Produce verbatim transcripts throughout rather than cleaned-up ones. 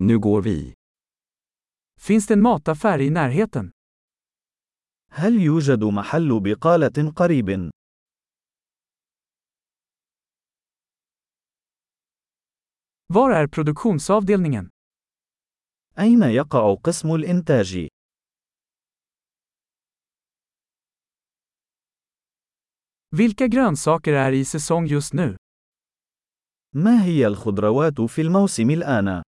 Nu går vi. Finns det en mataffär i närheten? هل يوجد محل بقالة قريب؟ Var är produktionsavdelningen? أين يقع قسم الإنتاج؟ Vilka grönsaker är i säsong just nu? ما هي الخضروات في الموسم الآن؟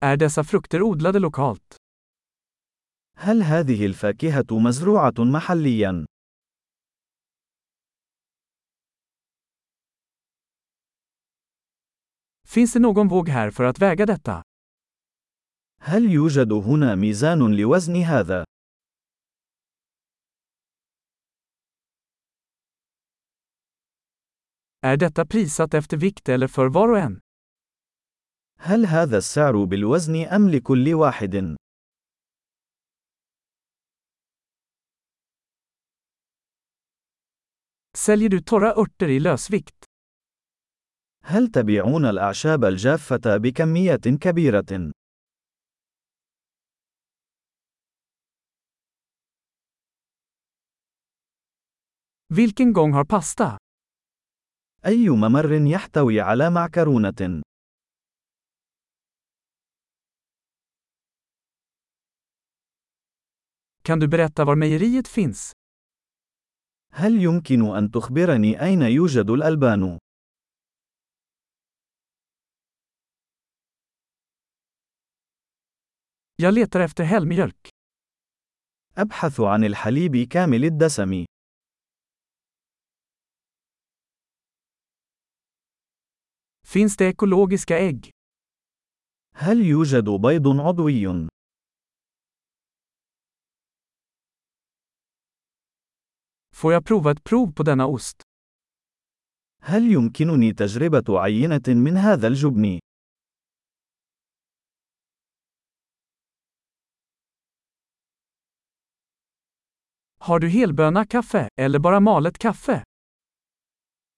Är dessa frukter odlade lokalt? هل هذه الفاكهة مزروعة محلياً؟ Finns det någon våg här för att väga detta? هل يوجد هنا ميزان لوزن هذا؟ Är detta prissatt efter vikt eller för var och en? هل هذا السعر بالوزن أم لكل واحد؟ Säljer du torra örter i lösvikt? هل تبيعون الأعشاب الجافة بكمية كبيرة؟ Vilken gång har pasta? أي ممر يحتوي على معكرونة؟ Kan du berätta var mejeriet finns? هل يمكن أن تخبرني أين يوجد الألبان؟ Jag letar efter helmjölk. أبحث عن الحليب كامل الدسم. Finns det ekologiska ägg? هل يوجد بيض عضوي؟ Får jag prova ett prov på denna ost? هل يمكنني تجربة عينة من هذا الجبن؟ Har du helböna kaffe eller bara malet kaffe?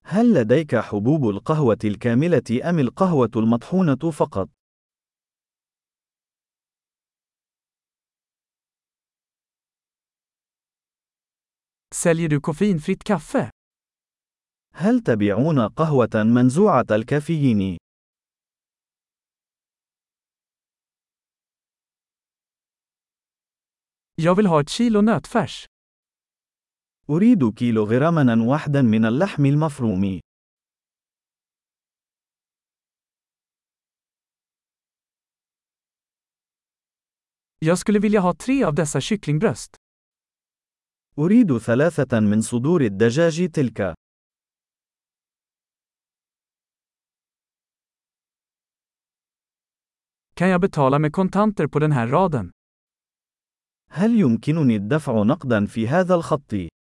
هل لديك حبوب القهوة الكاملة أم القهوة المطحونة فقط؟ Säljer du koffeinfritt kaffe? هل تبيعون قهوة منزوعة الكافيين؟ Jag vill ha ett kilo nötfärs. أريد كيلوغراما واحدا من اللحم المفروم. Jag skulle vilja ha tre av dessa kycklingbröst. أريد ثلاثة من صدور الدجاج تلك. Kan jag betala med kontanter på den här raden? هل يمكنني الدفع نقدا في هذا الخط؟